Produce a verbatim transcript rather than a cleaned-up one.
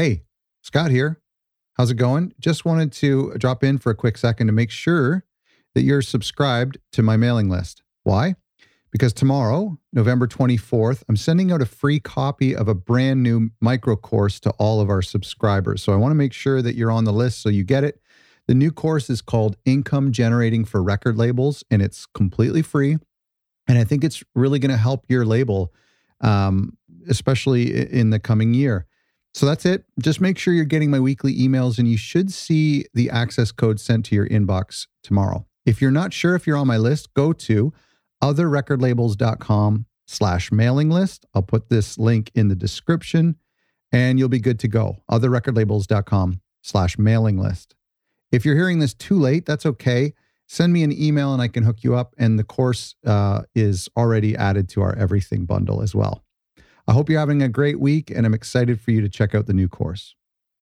Hey, Scott here. How's it going? Just wanted to drop in for a quick second to make sure that you're subscribed to my mailing list. Why? Because tomorrow, November twenty-fourth, I'm sending out a free copy of a brand new micro course to all of our subscribers. So I want to make sure that you're on the list so you get it. The new course is called Income Generating for Record Labels, and it's completely free. And I think it's really going to help your label, um, especially in the coming year. So that's it. Just make sure you're getting my weekly emails, and you should see the access code sent to your inbox tomorrow. If you're not sure if you're on my list, go to other record labels dot com slash mailing list. I'll put this link in the description and you'll be good to go. other record labels dot com slash mailing list. If you're hearing this too late, that's okay. Send me an email and I can hook you up. And the course uh, is already added to our Everything Bundle as well. I hope you're having a great week, and I'm excited for you to check out the new course.